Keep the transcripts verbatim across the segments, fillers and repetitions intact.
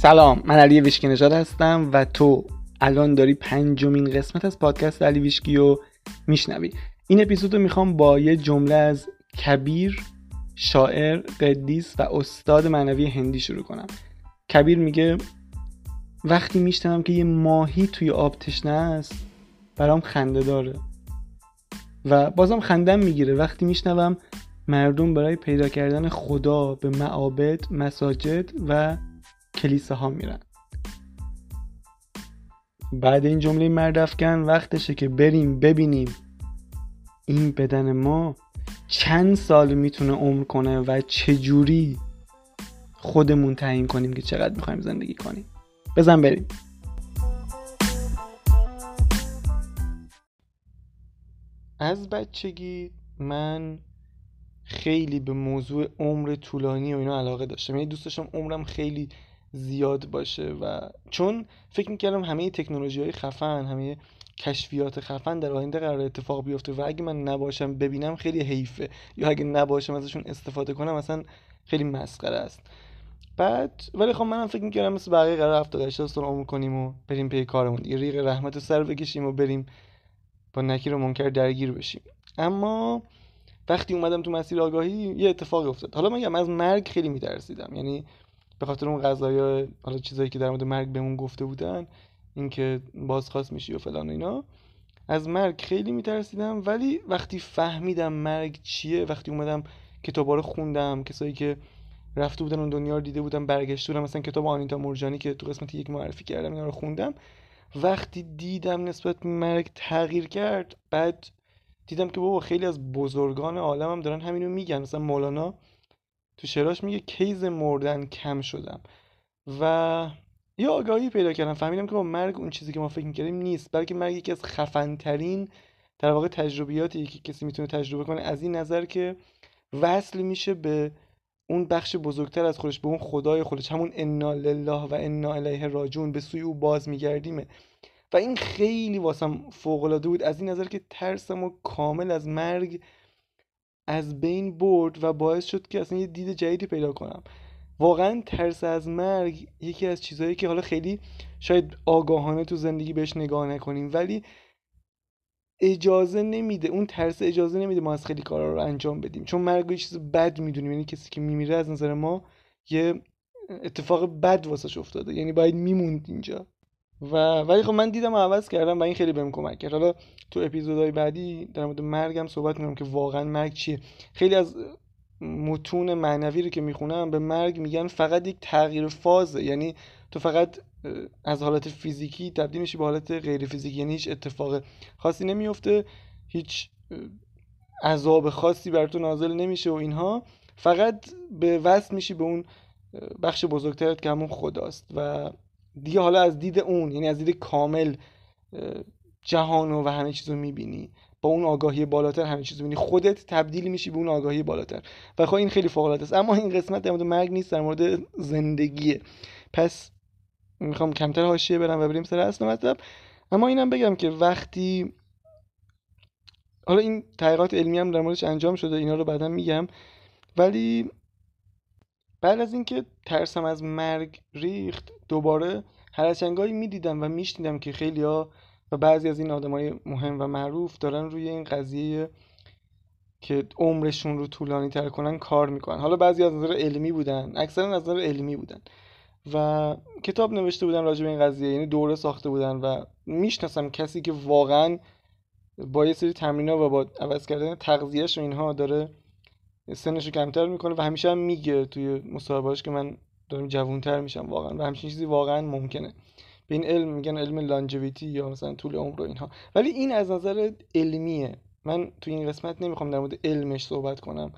سلام، من علی ویشکی نجاد هستم و تو الان داری پنجمین قسمت از پادکست علی ویشکی رو میشنوی. این اپیزود رو میخوام با یه جمله از کبیر، شاعر، قدیس و استاد معنوی هندی شروع کنم. کبیر میگه وقتی میشنم که یه ماهی توی آب تشنه است برام خنده داره و بازم خندم میگیره وقتی میشنوم مردم برای پیدا کردن خدا به معابد، مساجد و کلیسه ها میرن. بعد این جمله مرد افکن وقتشه که بریم ببینیم این بدن ما چند سال میتونه عمر کنه و چجوری خودمون تعیین کنیم که چقدر میخوایم زندگی کنیم. بزن بریم. از بچگی من خیلی به موضوع عمر طولانی و اینا علاقه داشتم، یعنی دوست داشتم عمرم خیلی زیاد باشه و چون فکر میکردم همه تکنولوژی‌های خفن، همه کشفیات خفن در آینده قرار اتفاق بیفته و اگه من نباشم ببینم خیلی حیفه، یا اگه نباشم ازشون استفاده کنم اصلا خیلی مسخره است. بعد ولی خب منم فکر میکردم مثل بقیه قرار هفتاد هشتاد سال عمر کنیم و بریم پی کارمون، یه ریغ رحمت رو سر بکشیم و بریم با نکیر و منکر درگیر بشیم. اما وقتی اومدم تو مسیر آگاهی یه اتفاقی افتاد. حالا میگم از مرگ خیلی میترسیدم، یعنی به خاطر اون قضايا، حالا چیزایی که در مورد مرگ بهمون گفته بودن، اینکه بازخواست میشی و فلان و اینا، از مرگ خیلی میترسیدم. ولی وقتی فهمیدم مرگ چیه، وقتی اومدم کتابا رو خوندم، کسایی که رفته بودن اون دنیا رو دیده بودم، برگشته بودم، مثلا کتاب آنیتا مرجانی که تو قسمت یک معرفی کردم اینا رو خوندم، وقتی دیدم نسبت مرگ تغییر کرد، بعد دیدم که بابا خیلی از بزرگان عالم هم دارن همینو میگن. مثلا مولانا تو شعراش میگه کیز مردن کم شدم و یه آگاهی پیدا کردم، فهمیدم که با مرگ اون چیزی که ما فکر می‌کردیم نیست، بلکه مرگ یکی از خفن‌ترین در واقع تجربیاتی که کسی میتونه تجربه کنه، از این نظر که وصل میشه به اون بخش بزرگتر از خودش، به اون خدای خودش، همون انا لله و انا الیه راجعون، به سوی او باز می‌گردیم. و این خیلی واسم فوق‌العاده بود، از این نظر که ترسمو کامل از مرگ از بین برد و باعث شد که اصلا یه دید جدیدی پیدا کنم. واقعا ترس از مرگ یکی از چیزهایی که حالا خیلی شاید آگاهانه تو زندگی بهش نگاه نکنیم، ولی اجازه نمیده، اون ترس اجازه نمیده ما از خیلی کارا رو انجام بدیم، چون مرگ یه چیز بد میدونیم، یعنی کسی که میمیره از نظر ما یه اتفاق بد واسش افتاده، یعنی باید میموند اینجا. و ولی خب من دیدم عوض کردم و این خیلی بهم کمک کرد. حالا تو اپیزودهای بعدی در مورد مرگم صحبت می‌کنم که واقعا مرگ چیه. خیلی از متون معنوی رو که میخونم به مرگ میگن فقط یک تغییر فازه، یعنی تو فقط از حالت فیزیکی تبدیل میشی به حالت غیر فیزیکی، یعنی هیچ اتفاق خاصی نمیفته، هیچ عذاب خاصی بر تو نازل نمیشه و اینها، فقط به وصل میشی به اون بخش بزرگترت که همون خداست و دیگه حالا از دید اون، یعنی از دید کامل جهانو و همه چیزو میبینی، با اون آگاهی بالاتر همه چیزو میبینی، خودت تبدیل میشی به اون آگاهی بالاتر و خب این خیلی فوق العاده است. اما این قسمت در مورد مرگ نیست، در مورد زندگیه، پس میخوام کمتر حاشیه برم و بریم سر اصل مطلب. اما اینم بگم که وقتی حالا این تحقیقات علمی هم در موردش انجام شده، اینا رو بعداً میگم، ولی بعد از اینکه ترسم از مرگ ریخت، دوباره هرچنگایی میدیدم و میشنیدم که خیلی‌ها و بعضی از این آدمای مهم و معروف دارن روی این قضیه که عمرشون رو طولانی تر کنن کار میکنن. حالا بعضی از نظر علمی بودن، اکثرا از نظر علمی بودن و کتاب نوشته بودن راجع به این قضیه، یعنی دوره ساخته بودن و میشناسم کسی که واقعا با یه سری تمرین‌ها و با عوض کردن تغذیه‌اش و اینها داره سنشو کمتر میکنه و همیشه هم میگه توی مصاحبه‌هاش که من دارم جوانتر میشم واقعا و همچین چیزی واقعا ممکنه. به این علم میگن علم لانجویتی یا مثلا طول عمر و اینها، ولی این از نظر علمیه. من توی این قسمت نمیخوام در مورد علمش صحبت کنم،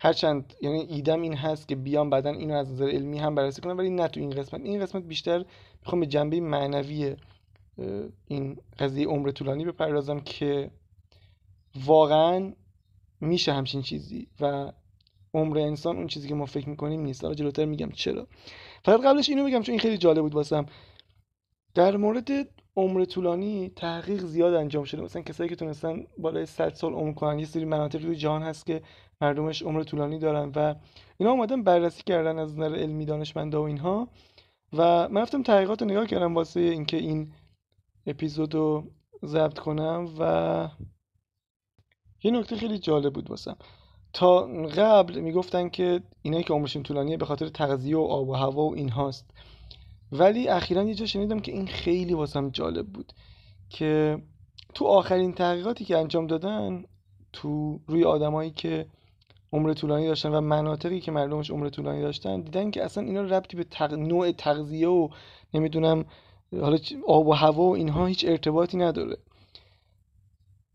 هرچند یعنی ایدم این هست که بیام بعدن اینو از نظر علمی هم بررسی کنم، ولی نه تو این قسمت. این قسمت بیشتر میخوام به جنبه معنوی این قضیه عمر طولانی بپردازم که واقعا میشه همچین چیزی و عمر انسان اون چیزی که ما فکر میکنیم نیست. حالا جلوتر میگم چرا. فقط قبلش اینو بگم چون این خیلی جالب بود واسم، در مورد عمر طولانی تحقیق زیاد انجام شده، مثلا کسایی که تونستن بالای صد سال عمر کنن، یه سری مناطقی توی جهان هست که مردمش عمر طولانی دارن و اینا اومدن بررسی کردن از نظر علمی دانشمندا و اینها و من رفتم تحقیقات رو نگاه کردم واسه اینکه این اپیزود رو ضبط کنم و یه نکته خیلی جالب بود واسم. تا قبل میگفتن که اینایی که عمرشون طولانیه به خاطر تغذیه و آب و هوا و اینهاست، ولی اخیراً یه جا شنیدم که این خیلی واسم جالب بود که تو آخرین تحقیقاتی که انجام دادن تو روی آدمایی که عمر طولانی داشتن و مناطقی که مردمش عمر طولانی داشتن، دیدن که اصلا اینا ربطی به تق... نوع تغذیه و نمیدونم حالا آب و هوا و اینها هیچ ارتباطی نداره.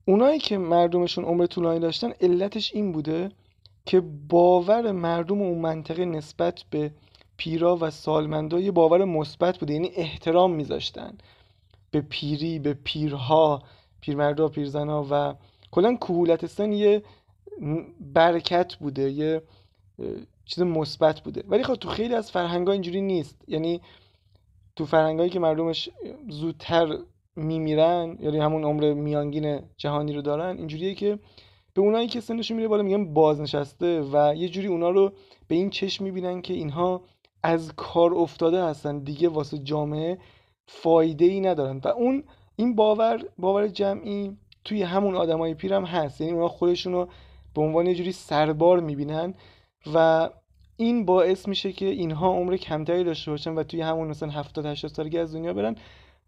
اونایی که مردمشون عمر طولانی داشتن علتش این بوده که باور مردم اون منطقه نسبت به پیرا و سالمندا یه باور مثبت بوده، یعنی احترام میذاشتن به پیری، به پیرها، پیرمردا، پیرزنا و کلا کهولت سن یه برکت بوده، یه چیز مثبت بوده. ولی خب تو خیلی از فرهنگ‌ها اینجوری نیست، یعنی تو فرهنگایی که مردمش زودتر میمیرن، یعنی همون عمر میانگین جهانی رو دارن، اینجوریه که به اونایی که سنشون میره بالا میگن بازنشسته و یه جوری اونا رو به این چشم میبینن که اینها از کار افتاده هستن، دیگه واسه جامعه فایده ای ندارن و اون این باور باور جمعی توی همون آدمای پیرم هست، یعنی اونا خودشون رو به عنوان یه جوری سربار میبینن و این باعث میشه که اینها عمر کمتری داشته باشن و توی همون مثلا هفتاد هشتاد سالگی از دنیا برن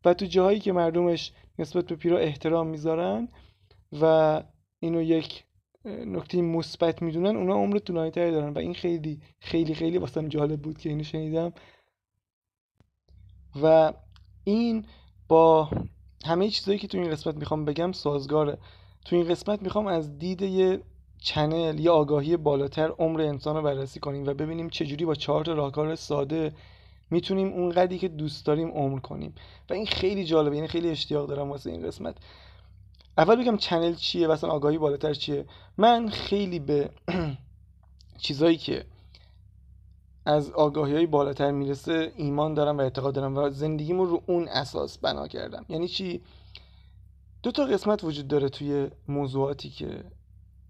و تو جاهایی که مردمش نسبت به پیرا احترام میذارن و اینو یک نکته مثبت میدونن، اونا عمر طولانی‌تری دارن و این خیلی خیلی خیلی واسم جالب بود که اینو شنیدم. و این با همه چیزایی که تو این قسمت میخوام بگم سازگاره. تو این قسمت میخوام از دید یه چنل یا آگاهی بالاتر عمر انسان رو بررسی کنیم و ببینیم چجوری با چهار تا راهکار ساده میتونیم اونقدری که دوست داریم عمر کنیم و این خیلی جالبه، یعنی خیلی اشتیاق دارم واسه این قسمت. اول بگم چنل چیه و اصلا آگاهی بالاتر چیه. من خیلی به چیزایی که از آگاهی‌های بالاتر میرسه ایمان دارم و اعتقاد دارم و زندگیمو رو اون اساس بنا کردم. یعنی چی؟ دو تا قسمت وجود داره توی موضوعاتی که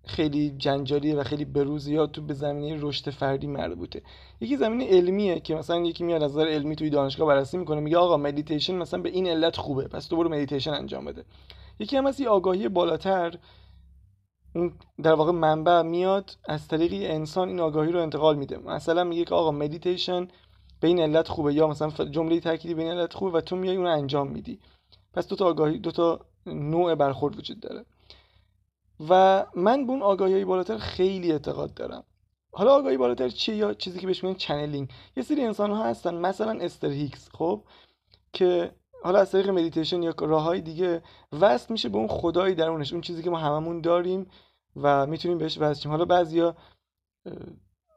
خیلی جنجالیه و خیلی بروزه یا تو به زمینه رشد فردی مربوطه. یکی زمینه علمیه که مثلا یکی میاد از نظر علمی توی دانشگاه بررسی میکنه، میگه آقا مدیتیشن مثلا به این علت خوبه، پس تو برو مدیتیشن انجام بده. یکی هم از این آگاهی بالاتر، اون در واقع منبع میاد از طریق انسان این آگاهی رو انتقال میده، مثلا میگه که آقا مدیتیشن به این علت خوبه یا مثلا جمله تأکیدی به این علت خوبه و تو میای اون رو انجام میدی. پس دو تا آگاهی، دو تا نوع برخورد وجود داره و من به اون آگاهی بالاتر خیلی اعتقاد دارم. حالا آگاهی بالاتر چیه یا چیزی که بهش میگن چنلینگ؟ یه سری انسان‌ها هستن مثلا استر هیکس، خب که حالا از طریق مدیتیشن یا راه‌های دیگه وصل میشه به اون خدایی درونش، اون چیزی که ما هممون داریم و میتونیم بهش وصل شیم. حالا بعضیا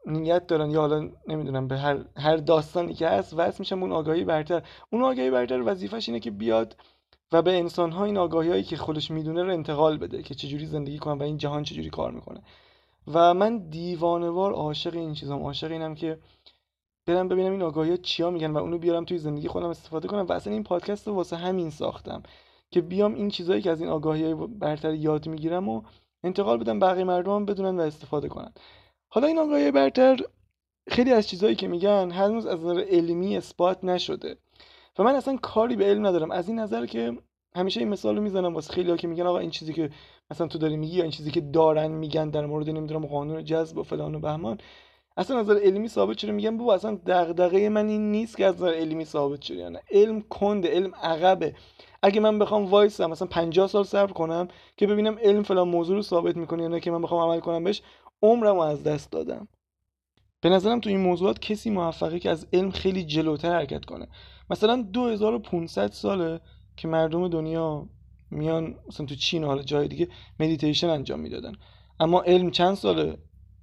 نیت دارن یا حالا نمیدونم به هر هر داستانی که هست وصل میشن به اون آگاهی برتر. اون آگاهی برتر وظیفه‌ش اینه که بیاد و به انسان‌ها این آگاهی‌هایی که خودش میدونه رو انتقال بده که چجوری زندگی کنن و این جهان چجوری کار میکنه. و من دیوانه‌وار عاشق این چیزام، عاشق اینم که برم ببینم این آگاهی‌ها چیا میگن و اونو بیارم توی زندگی خودم استفاده کنم و اصلا این پادکست رو واسه همین ساختم که بیام این چیزایی که از این آگاهی‌های برتر یاد میگیرم و انتقال بدم بقیه مردم بدونن و استفاده کنن. حالا این آگاهی برتر خیلی از چیزایی که میگن هنوز از نظر علمی اثبات نشده و من اصلا کاری به علم ندارم از این نظر که همیشه این مثال رو میزنم واسه خیلی‌ها که میگن آقا این چیزی که مثلا تو داری میگی یا این چیزی که دارن میگن در مورد نمیدونم قانون جذب و فلان و بهمان اصلا از نظر علمی ثابت شده، میگم بابا اصلا دغدغه من این نیست که از نظر علمی ثابت شده یا نه. علم کنده، علم عقبه. اگه من بخوام وایسم مثلا پنجاه سال صبر کنم که ببینم علم فلان موضوع رو ثابت میکنه یا نه که من بخوام عمل کنم بهش، عمرمو از دست دادم. به نظرم تو این موضوعات کسی موفقه که از علم خیلی جلوتر حرکت کنه. مثلا دو هزار و پانصد ساله که مردم دنیا میان مثلا تو چین و حالا جای دیگه مدیتیشن انجام میدادن، اما علم چند ساله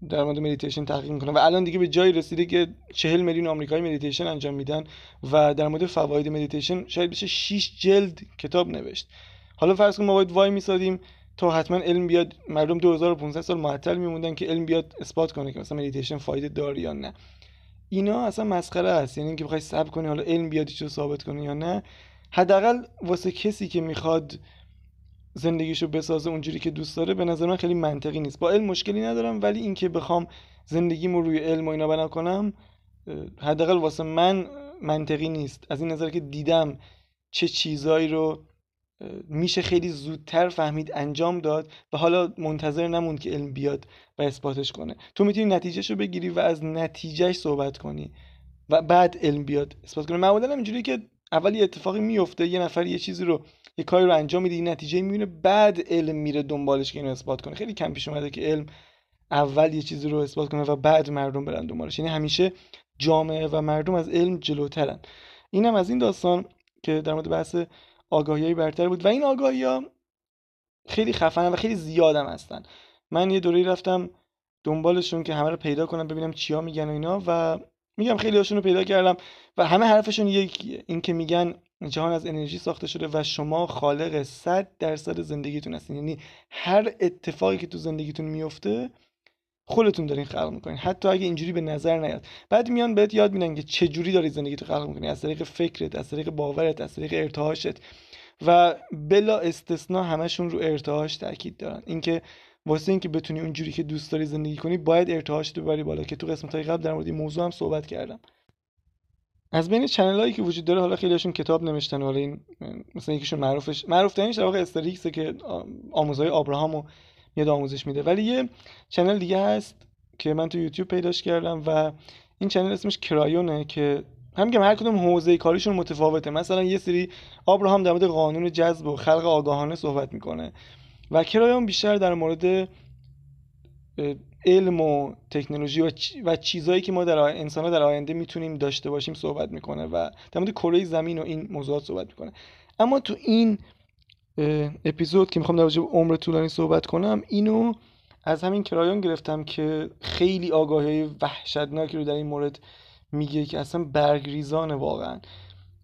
در مورد مدیتیشن تحقیق میکنه و الان دیگه به جایی رسیده که چهل میلیون آمریکایی مدیتیشن انجام میدن و در مورد فواید مدیتیشن شاید بشه شش جلد کتاب نوشت. حالا فرض کن ما باید وای میسادیم تا حتما علم بیاد، مردم دو هزار و پانصد سال معطل میموندن که علم بیاد اثبات کنه که مثلا مدیتیشن فایده داره یا نه. اینا اصلا مسخره است، یعنی اینکه بخوای صبر کنی حالا علم بیاد چیزو ثابت کنه یا نه. حداقل واسه کسی که میخواد زندگیشو بسازه اونجوری که دوست داره به نظر من خیلی منطقی نیست. با علم مشکلی ندارم ولی اینکه بخوام زندگیمو روی علم و اینا بنا کنم حداقل واسه من منطقی نیست، از این نظر که دیدم چه چیزایی رو میشه خیلی زودتر فهمید، انجام داد و حالا منتظر نموند که علم بیاد و اثباتش کنه. تو میتونی نتیجهشو بگیری و از نتیجهش صحبت کنی و بعد علم بیاد اثبات کنه. معمولا اینجوریه که اول یه اتفاقی میفته، یه نفر یه چیزی رو، یه کاری رو انجام میده، این نتیجه میبینه، بعد علم میره دنبالش که اینو اثبات کنه. خیلی کم پیش اومده که علم اول یه چیزی رو اثبات کنه و بعد مردم برن دنبالش، یعنی همیشه جامعه و مردم از علم جلوترن. اینم از این داستان که در مورد بحث آگاهی‌های برتر بود. و این آگاهی‌ها خیلی خفنن و خیلی زیادم هستن. من یه دوره رفتم دنبالشون که همه رو پیدا کنم، ببینم چیا میگن و اینا، و میگم خیلی هاشون رو پیدا کردم و همه حرفشون یکیه، این که میگن جهان از انرژی ساخته شده و شما خالق صد درصد زندگیتون هستین. یعنی هر اتفاقی که تو زندگیتون میفته خودتون دارین خلق میکنین، حتی اگه اینجوری به نظر نیاد. بعد میان بهت یاد میدن که چه جوری داری زندگیتو خلق میکنی، از طریق فکرت، از طریق باورت، از طریق ارتعاشت، و بلا استثنا همشون رو ارتعاش تاکید دارن. اینکه واسه اینکه بتونی اونجوری که دوست داری زندگی کنی باید ارتعاشت ببری بالا، که تو قسمت‌های قبل در مورد این موضوع هم صحبت کردم. از بین چنلایی که وجود داره، حالا خیلیشون کتاب نوشتن، حالا این مثلا یکیشون معروفش، معروف ترینش در واقع استریکسه که آموزهای ابراهامو یه آموزش میده، ولی یه چنل دیگه هست که من تو یوتیوب پیداش کردم و این چنل اسمش کرایونه، که هم که هر کدوم حوزه کاریشون متفاوته. مثلا یه سری ابراهام در مورد قانون جذب و خلق آگاهانه صحبت میکنه و کرایون بیشتر در مورد علم و تکنولوژی و, و چیزایی که ما در انسان‌ها در آینده میتونیم داشته باشیم صحبت میکنه و در مورد کره زمین و این موضوعات صحبت میکنه. اما تو این اپیزود که میخوام در واقع عمر طولانی صحبت کنم، اینو از همین کرایون گرفتم که خیلی آگاهی وحشتناکی رو در این مورد میگه که اصلا برگریزانه واقعا.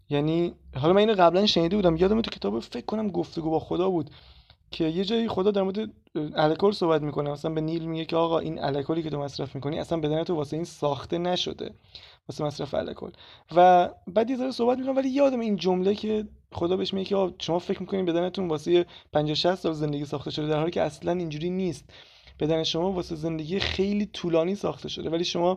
یعنی حالا من اینو قبلا شنیده بودم، یادم تو کتاب فکر کنم گفتگو با خدا بود که یه جایی خدا در مورد الکل صحبت میکنه، مثلا به نیل میگه که آقا این الکلی که تو مصرف میکنی اصلا بدن تو واسه این ساخته نشده، واسه مصرف الکل. و بعد یه ذره صحبت میکنم، ولی یادم این جمله که خدا بهش میگه که شما فکر میکنین بدنتون واسه پنجاه شصت سال زندگی ساخته شده، در حالی که اصلا اینجوری نیست. بدن شما واسه زندگی خیلی طولانی ساخته شده، ولی شما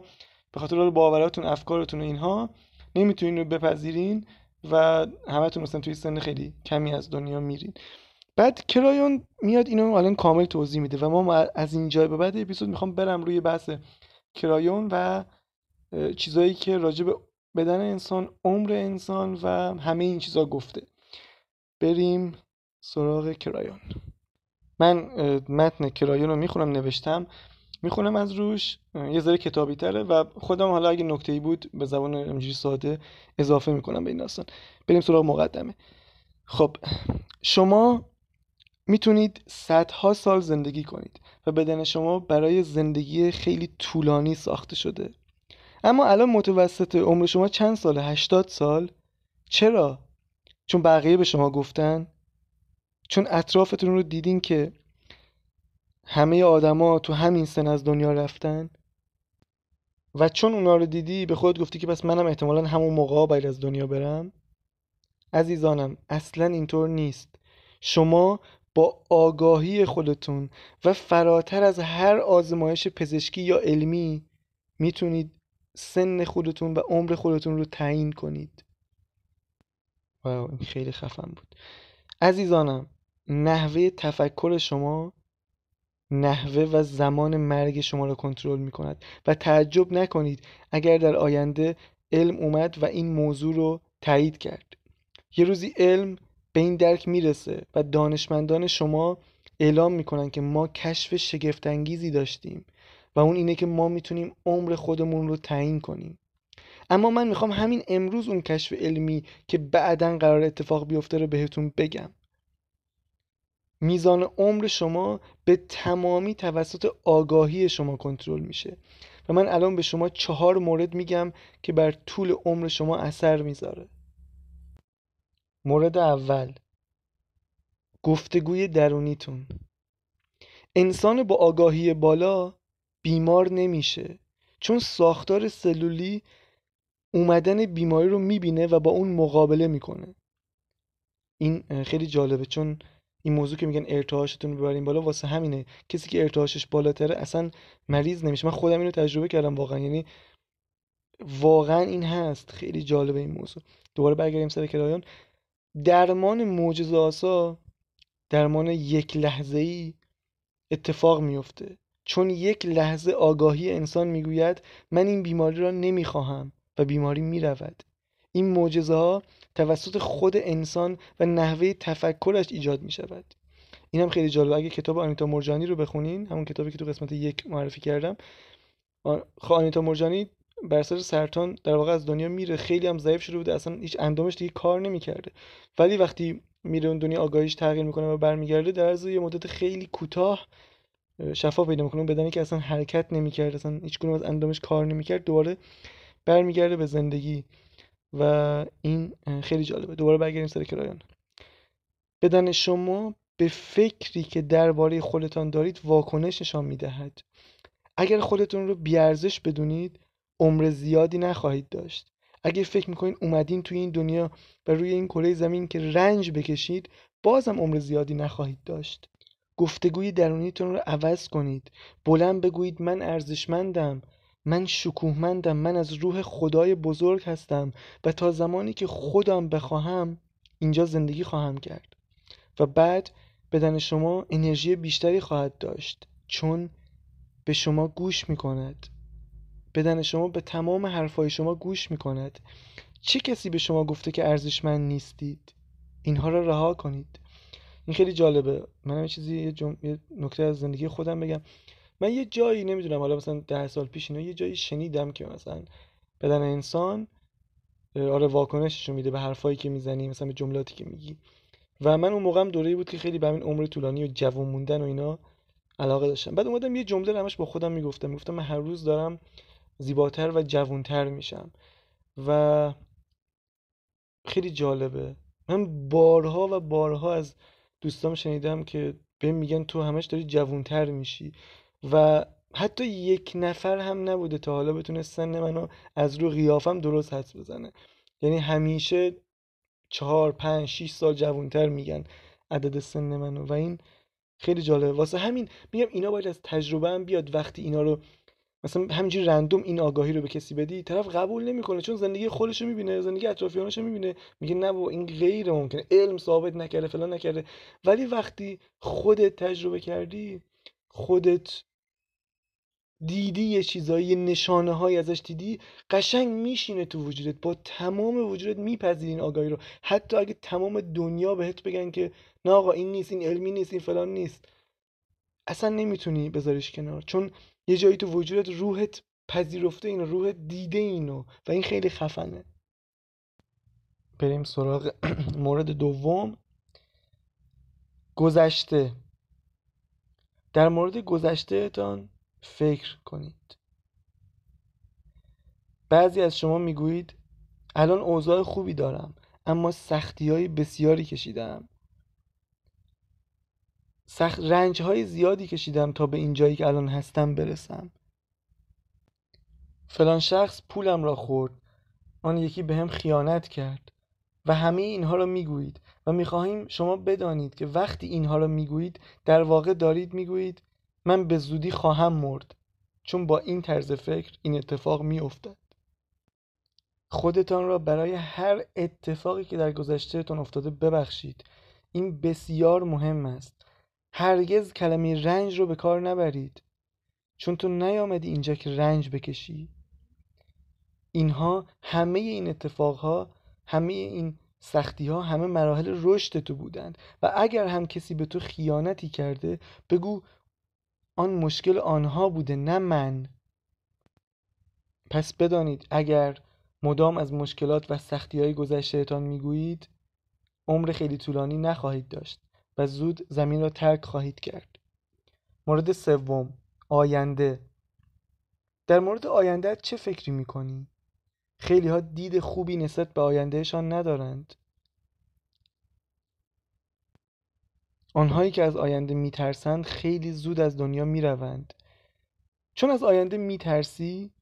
به خاطر باوراتون، افکارتون و اینها نمیتونین رو بپذیرین و همتون مثلا توی سن خیلی کمی از دنیا میرین. بعد کرایون میاد اینو الان کامل توضیح میده و ما از اینجا به بعد اپیزود میخوام برم روی بحث کرایون و چیزایی که راجع به بدن انسان، عمر انسان و همه این چیزا گفته. بریم سراغ کرایون. من متن کرایون رو میخونم، نوشتم میخونم از روش، یه ذره کتابی تره و خودم حالا اگه نکته‌ای بود به زبان اینجوری ساده اضافه میکنم به این داستان. بریم سراغ مقدمه. خب شما میتونید صدها سال زندگی کنید و بدن شما برای زندگی خیلی طولانی ساخته شده، اما الان متوسط عمر شما چند ساله؟ هشتاد سال. چرا؟ چون بقیه به شما گفتن؟ چون اطرافتون رو دیدین که همه آدما تو همین سن از دنیا رفتن و چون اونا رو دیدی به خودت گفتی که بس منم احتمالاً همون موقع باید از دنیا برم؟ عزیزانم اصلاً اینطور نیست. شما با آگاهی خودتون و فراتر از هر آزمایش پزشکی یا علمی میتونید سن خودتون و عمر خودتون رو تعیین کنید. واو این خیلی خفن بود. عزیزانم نحوه تفکر شما نحوه و زمان مرگ شما رو کنترل میکند و تعجب نکنید اگر در آینده علم اومد و این موضوع رو تایید کرد. یه روزی علم به این درک میرسه و دانشمندان شما اعلام میکنن که ما کشف شگفت‌انگیزی داشتیم و اون اینه که ما میتونیم عمر خودمون رو تعیین کنیم. اما من میخوام همین امروز اون کشف علمی که بعداً قرار اتفاق بیفته رو بهتون بگم. میزان عمر شما به تمامی توسط آگاهی شما کنترل میشه و من الان به شما چهار مورد میگم که بر طول عمر شما اثر میذاره. مورد اول، گفتگوی درونیتون. انسان با آگاهی بالا بیمار نمیشه چون ساختار سلولی اومدن بیماری رو میبینه و با اون مقابله میکنه. این خیلی جالبه چون این موضوع که میگن ارتعاشتون رو ببرین بالا واسه همینه. کسی که ارتعاشش بالاتره اصلا مریض نمیشه. من خودم اینو تجربه کردم واقعا. یعنی واقعا این هست. خیلی جالبه این موضوع. دوباره برگردیم سر کرایون. درمان معجزه آسا، درمان یک لحظه‌ای اتفاق میفته، چون یک لحظه آگاهی انسان میگوید من این بیماری را نمیخواهم و بیماری میرود. این معجزه ها توسط خود انسان و نحوه تفکرش ایجاد میشود. این هم خیلی جالبه. اگه کتاب آنیتا مرجانی رو بخونین، همون کتابی که تو قسمت یک معرفی کردم، آنیتا مرجانی بر اثر سرطان در واقع از دنیا میره. خیلی هم ضعیف شده بوده، اصلا هیچ اندامش دیگه کار نمیکرده، ولی وقتی میره اون دنیا آگاهیش تغییر میکنه و برمیگرده، در عرض یه مدت خیلی کوتاه شفا پیدا میکنه. اون بدنی که اصلا حرکت نمیکرد، اصلا هیچ گونه از اندامش کار نمیکرد، دوباره برمیگرده به زندگی و این خیلی جالبه. دوباره برگردیم سر کرایون. بدن شما به فکری که درباره خودتان دارید واکنش نشان میدهد. اگر خودتون رو بی‌ارزش بدونید، عمر زیادی نخواهید داشت. اگر فکر میکنین اومدین توی این دنیا و روی این کره زمین که رنج بکشید، بازم عمر زیادی نخواهید داشت. گفتگوی درونیتون رو عوض کنید. بلند بگویید من ارزشمندم، من شکوهمندم، من از روح خدای بزرگ هستم و تا زمانی که خودم بخواهم اینجا زندگی خواهم کرد. و بعد بدن شما انرژی بیشتری خواهد داشت، چون به شما گوش میکند. بدن شما به تمام حرفای شما گوش میکند. چه کسی به شما گفته که ارزشمند نیستید؟ اینها را رها کنید. این خیلی جالبه. من یه چیزی یه, جم... یه نکته از زندگی خودم بگم. من یه جایی نمیدونم، حالا مثلا ده سال پیش اینا، یه جایی شنیدم که مثلا بدن انسان آره واکنششو میده به حرفایی که میزنی، مثلا به جملاتی که میگی. و من اون موقعم دوره‌ای بود که خیلی به همین عمر طولانی و جوون موندن و اینا علاقه داشتم. بعد اومدم یه جمله رو همش با خودم میگفتم، میگفتم من هر روز دارم زیباتر و جوانتر میشم. و خیلی جالبه، من بارها و بارها از دوستام شنیدم که بهم میگن تو همش داری جوانتر میشی، و حتی یک نفر هم نبوده تا حالا بتونه سن منو از رو قیافم درست حدس بزنه. یعنی همیشه چهار پنج شش سال جوانتر میگن عدد سن منو، و این خیلی جالبه. واسه همین میگم اینا باید از تجربه هم بیاد. وقتی اینا رو مثلا همینجوری رندوم این آگاهی رو به کسی بدی، طرف قبول نمیکنه، چون زندگی خودش رو میبینه، زندگی اطرافیانش رو میبینه، میگه نه بابا این غیر ممکنه، علم ثابت نکرده، فلان نکرده. ولی وقتی خودت تجربه کردی، خودت دیدی، یه چیزایی، نشانه هایی ازش دیدی، قشنگ میشینه تو وجودت، با تمام وجودت میپذیری این آگاهی رو. حتی اگه تمام دنیا بهت بگن که نه آقا این نیست، این علمی نیست، این فلان نیست، اصلا نمیتونی بذاریش کنار، چون یه جایی تو وجودت روحت پذیرفته اینو، روحت دیده اینو، و این خیلی خفنه. بریم سراغ مورد دوم، گذشته. در مورد گذشتهتان فکر کنید. بعضی از شما میگویید الان اوضاع خوبی دارم، اما سختی‌های بسیاری کشیدم، سخت رنج‌های زیادی کشیدم تا به این جایی که الان هستم برسم. فلان شخص پولم را خورد، آن یکی به هم خیانت کرد، و همه اینها را میگویید. و میخواهیم شما بدانید که وقتی اینها را میگویید، در واقع دارید میگویید من به زودی خواهم مرد، چون با این طرز فکر این اتفاق میافتد. خودتان را برای هر اتفاقی که در گذشتهتان افتاده ببخشید. این بسیار مهم است. هرگز کلمه رنج رو به کار نبرید، چون تو نیامدی اینجا که رنج بکشی. اینها همه این اتفاقها، همه این سختی‌ها، همه مراحل رشد تو بودند. و اگر هم کسی به تو خیانتی کرده، بگو آن مشکل آنها بوده نه من. پس بدانید اگر مدام از مشکلات و سختی‌های گذشته‌تان میگویید، عمر خیلی طولانی نخواهید داشت و زود زمین را ترک خواهید کرد. مورد سوم، آینده. در مورد آینده چه فکری میکنی؟ خیلی ها دید خوبی نسبت به آیندهشان ندارند. آنهایی که از آینده میترسند خیلی زود از دنیا میروند. چون از آینده میترسی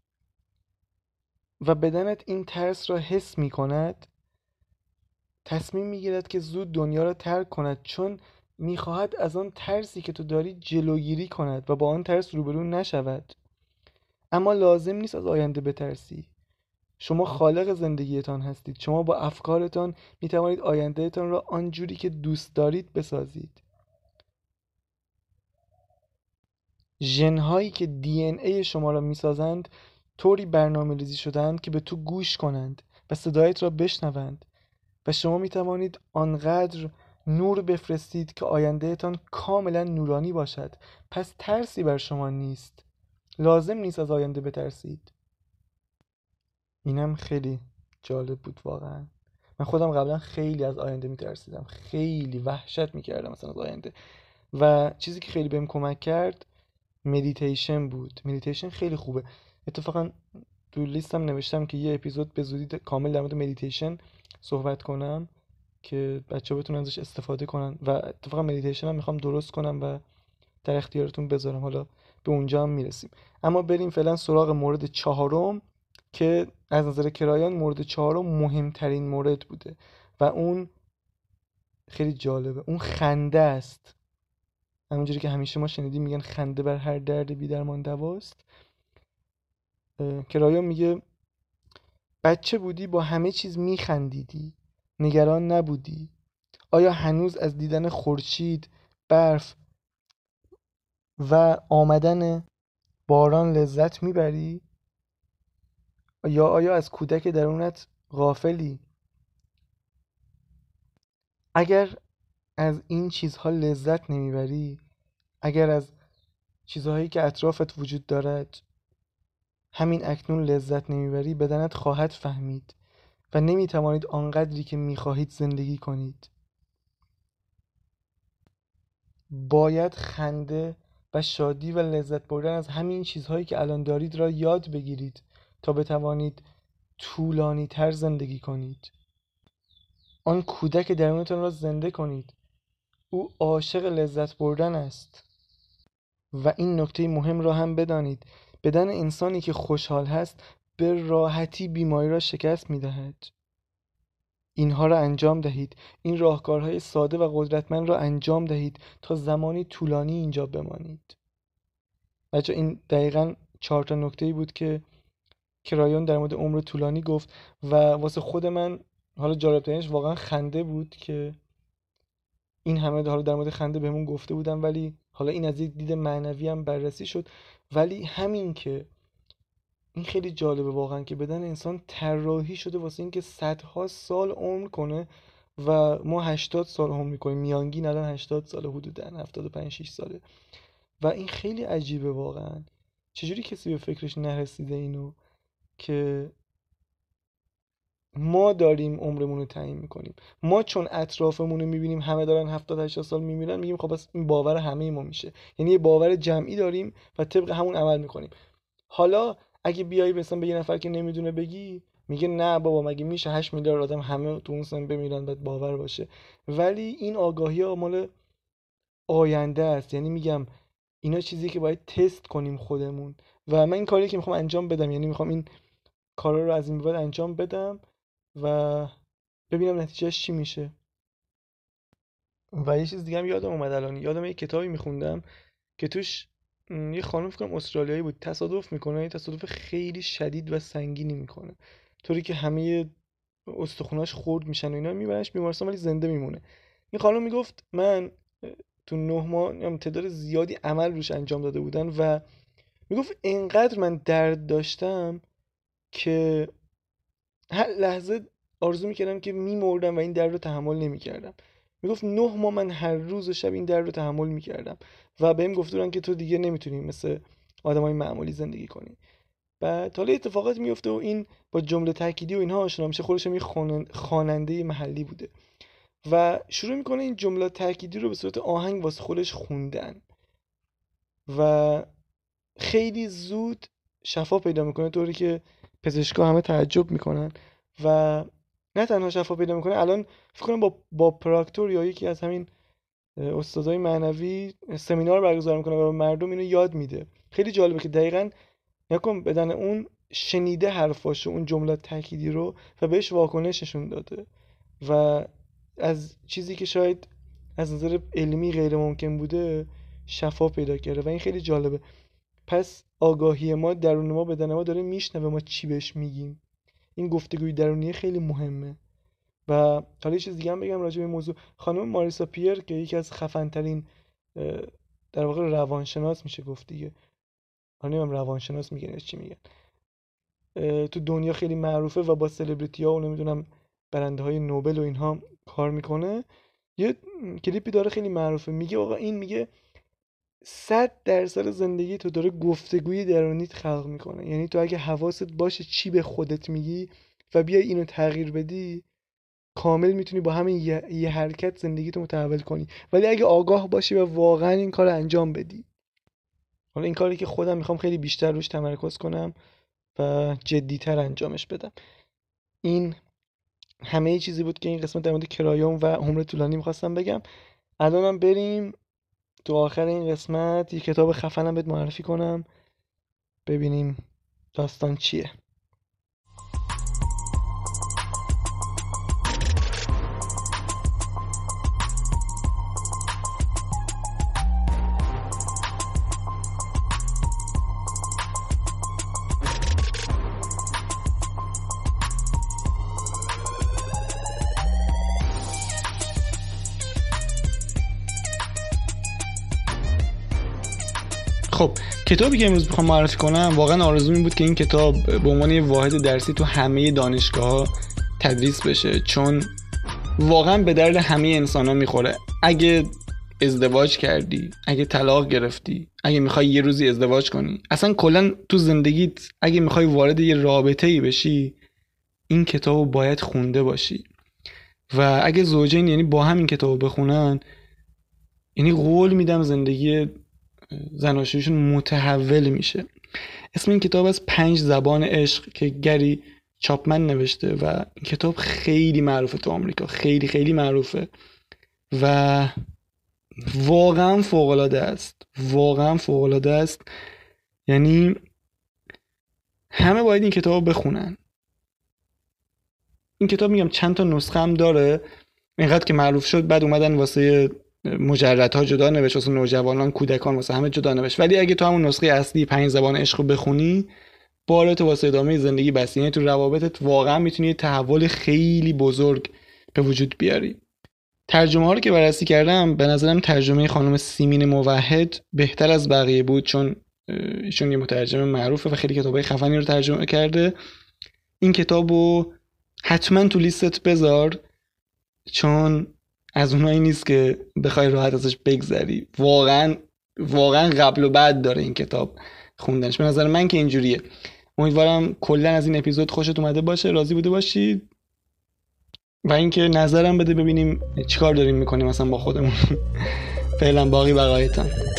و بدنت این ترس را حس میکند، تصمیم میگیرد که زود دنیا را ترک کند، چون میخواهد از آن ترسی که تو داری جلوگیری کند و با آن ترس روبرو نشود. اما لازم نیست از آینده بترسی، شما خالق زندگیتان هستید. شما با افکارتان می توانید آیندهتان را آنجوری که دوست دارید بسازید. ژن‌هایی که دی ان ای شما را می‌سازند طوری برنامه‌ریزی شده‌اند که به تو گوش کنند و صدایت را بشنوند و شما می‌توانید آنقدر نور بفرستید که آیندهتان کاملا نورانی باشد. پس ترسی بر شما نیست. لازم نیست از آینده بترسید. اینم خیلی جالب بود واقعا. من خودم قبلا خیلی از آینده می‌ترسیدم. خیلی وحشت می‌کردم مثلا از آینده. و چیزی که خیلی بهم کمک کرد مدیتیشن بود. مدیتیشن خیلی خوبه. اتفاقا تو لیستم نوشتم که یه اپیزود به زودی کامل در مورد مدیتیشن صحبت کنم که بچه‌ها بتونن ازش استفاده کنن و اتفاقا مدیتیشن هم میخوام درست کنم و در اختیارتون بذارم. حالا به اونجا هم میرسیم. اما بریم فعلا سراغ مورد چهارم که از نظر کرایون مورد چهارم مهمترین مورد بوده و اون خیلی جالبه. اون خنده است. همونجوری که همیشه ما شنیدیم میگن خنده بر هر درد بی درمان دواست. کرایون میگه بچه بودی با همه چیز میخندیدی، نگران نبودی. آیا هنوز از دیدن خورشید، برف و آمدن باران لذت میبری؟ یا آیا از کودک درونت غافلی؟ اگر از این چیزها لذت نمیبری، اگر از چیزهایی که اطرافت وجود دارد همین اکنون لذت نمیبری، بدنت خواهد فهمید و نمیتوانید آنقدری که میخواهید زندگی کنید. باید خنده و شادی و لذت بردن از همین چیزهایی که الان دارید را یاد بگیرید تا بتوانید طولانی تر زندگی کنید. آن کودک درونتان را زنده کنید. او عاشق لذت بردن است. و این نکته مهم را هم بدانید. بدن انسانی که خوشحال هست به راحتی بیماری را شکست می دهد. اینها را انجام دهید. این راهکارهای ساده و قدرتمند را انجام دهید تا زمانی طولانی اینجا بمانید. بچه این دقیقاً چهار تا نکته‌ای بود که کرایون در مورد عمر طولانی گفت و واسه خود من حالا جالب‌ترینش واقعاً خنده بود که این همه حالا در مورد خنده بهمون گفته بودن، ولی حالا این از یک دید معنوی هم بررسی شد. ولی همین که این خیلی جالبه واقعا که بدن انسان طراحی شده واسه این که صدها سال عمر کنه و ما هشتاد سال عمر میکنیم. میانگین الان هشتاد ساله، حدودا هفتاد و پنج شش ساله و این خیلی عجیبه واقعا. چجوری کسی به فکرش نرسیده اینو که ما داریم عمرمون رو تعیین میکنیم. ما چون اطرافمون رو میبینیم همه دارن هفتاد هشتاد سال میمیرن میگیم خب بس این باور همه ما میشه. یعنی یه باور جمعی داریم و طبق همون عمل میکنیم. حالا اگه بیای مثلا به یه نفر که نمیدونه بگی میگه نه بابا مگه میشه هشت میلیارد آدم همه تو اون سن بمیرن بعد باور باشه. ولی این آگاهی ها مال آینده است. یعنی میگم اینا چیزی که باید تست کنیم خودمون و من این کاری که میخوام انجام بدم، یعنی میخوام این کارا رو از این به بعد انجام بدم و ببینم نتیجهش چی میشه. و یه چیز دیگه هم یادم اومد الان. یادم یه کتابی میخوندم که توش یه خانم فکر کنم استرالیایی بود تصادف میکنه، یه تصادف خیلی شدید و سنگینی میکنه طوری که همه استخوناش خورد میشن و اینا، میبرنش بیمارستان ولی زنده میمونه. این خانم میگفت من تو نه ماه تعداد زیادی عمل روش انجام داده بودن و میگفت اینقدر من درد داشتم که هر لحظه آرزو میکردم که میمردم و این درد رو تحمل نمیکردم. میگفت نه ماه من هر روز و شب این درد رو تحمل میکردم و بهم گفتن که تو دیگه نمیتونی مثل آدمای معمولی زندگی کنی. بعد حالا اتفاقات میفته و این با جمله تأکیدی و اینها آشنا میشه. خودش هم یه خواننده محلی بوده و شروع میکنه این جمله تأکیدی رو به صورت آهنگ واسه خودش خوندن و خیلی زود شفا پیدا میکنه طوری که پزشکا همه تعجب میکنن و نه تنها شفا پیدا میکنه، الان فکر کنم با با پراکتور یا یکی از همین استادای معنوی سمینار برگزار میکنه و مردم اینو یاد میده. خیلی جالبه که دقیقاً نکنم بدن اون شنیده حرفاشو، اون جملات تأکیدی رو و بهش واکنش نشون داده و از چیزی که شاید از نظر علمی غیر ممکن بوده شفا پیدا کرده و این خیلی جالبه. پس آگاهی ما درون ما بدن ما داره میشنوه ما چی بهش میگیم. این گفتگوی درونی خیلی مهمه. و حالا یه چیز دیگه هم بگم راجع به موضوع، خانم ماریسا پیر که یکی از خفن‌ترین در واقع روانشناس میشه گفت دیگه، خانم روانشناس میگنش چی میگن، تو دنیا خیلی معروفه و با سلبریتی‌ها و نمیدونم برنده‌های نوبل و اینها کار میکنه. یه کلیپی داره خیلی معروفه، میگه آقا این میگه صد درصد زندگی تو داره گفتگوی درونیت خلق میکنه. یعنی تو اگه حواست باشه چی به خودت میگی و بیای اینو تغییر بدی، کامل میتونی با همین یه حرکت زندگیتو متحول کنی. ولی اگه آگاه باشی و واقعا این کارو انجام بدی، حالا این کاری که خودم میخوام خیلی بیشتر روش تمرکز کنم و جدی‌تر انجامش بدم. این همه چیزی بود که این قسمت در مورد کرایون و عمر طولانی میخواستم بگم. الانم بریم تو آخر این قسمت یه کتاب خفنم بهت معرفی کنم، ببینیم داستان چیه. خب کتابی که امروز میخوام معرفی کنم، واقعا آرزوم این بود که این کتاب به عنوان یه واحد درسی تو همه دانشگاه‌ها تدریس بشه، چون واقعا به درد همه انسان‌ها میخوره. اگه ازدواج کردی، اگه طلاق گرفتی، اگه میخوای یه روزی ازدواج کنی، اصلا کلا تو زندگیت اگه میخوای وارد یه رابطه‌ای بشی، این کتابو باید خونده باشی. و اگه زوجین یعنی با همین کتابو بخونن، یعنی قول میدم زندگی زناشویشون متحول میشه. اسم این کتاب از پنج زبان عشق که گری چاپمن نوشته و این کتاب خیلی معروفه تو آمریکا، خیلی خیلی معروفه و واقعا فوق‌العاده است، واقعا فوق‌العاده است. یعنی همه باید این کتاب بخونن. این کتاب میگم چند تا نسخه هم داره، اینقدر که معروف شد بعد اومدن واسه مجردها جدا نوشت، واسه نوجوانان، کودکان، واسه همه جدا نوشت. ولی اگه تو همون نسخه اصلی پنج زبان عشق رو بخونی، باره تو واسه ادامه زندگی بس، یعنی تو روابطت واقعا میتونی تحول خیلی بزرگ به وجود بیاری. ترجمه ها رو که بررسی کردم، به نظرم ترجمه خانم سیمین موحد بهتر از بقیه بود، چون ایشون یه مترجم معروفه و خیلی کتابای خفنی رو ترجمه کرده. این کتابو حتما تو لیستت بذار، چون از اونایی نیست که بخوای راحت ازش بگذری. واقعا واقعا قبل و بعد داره این کتاب خوندنش، به نظر من که اینجوریه. امیدوارم کلا از این اپیزود خوشت اومده باشه، راضی بوده باشی و اینکه نظرم بده ببینیم چیکار داریم میکنیم مثلا با خودمون. فعلا باقی بقایتان.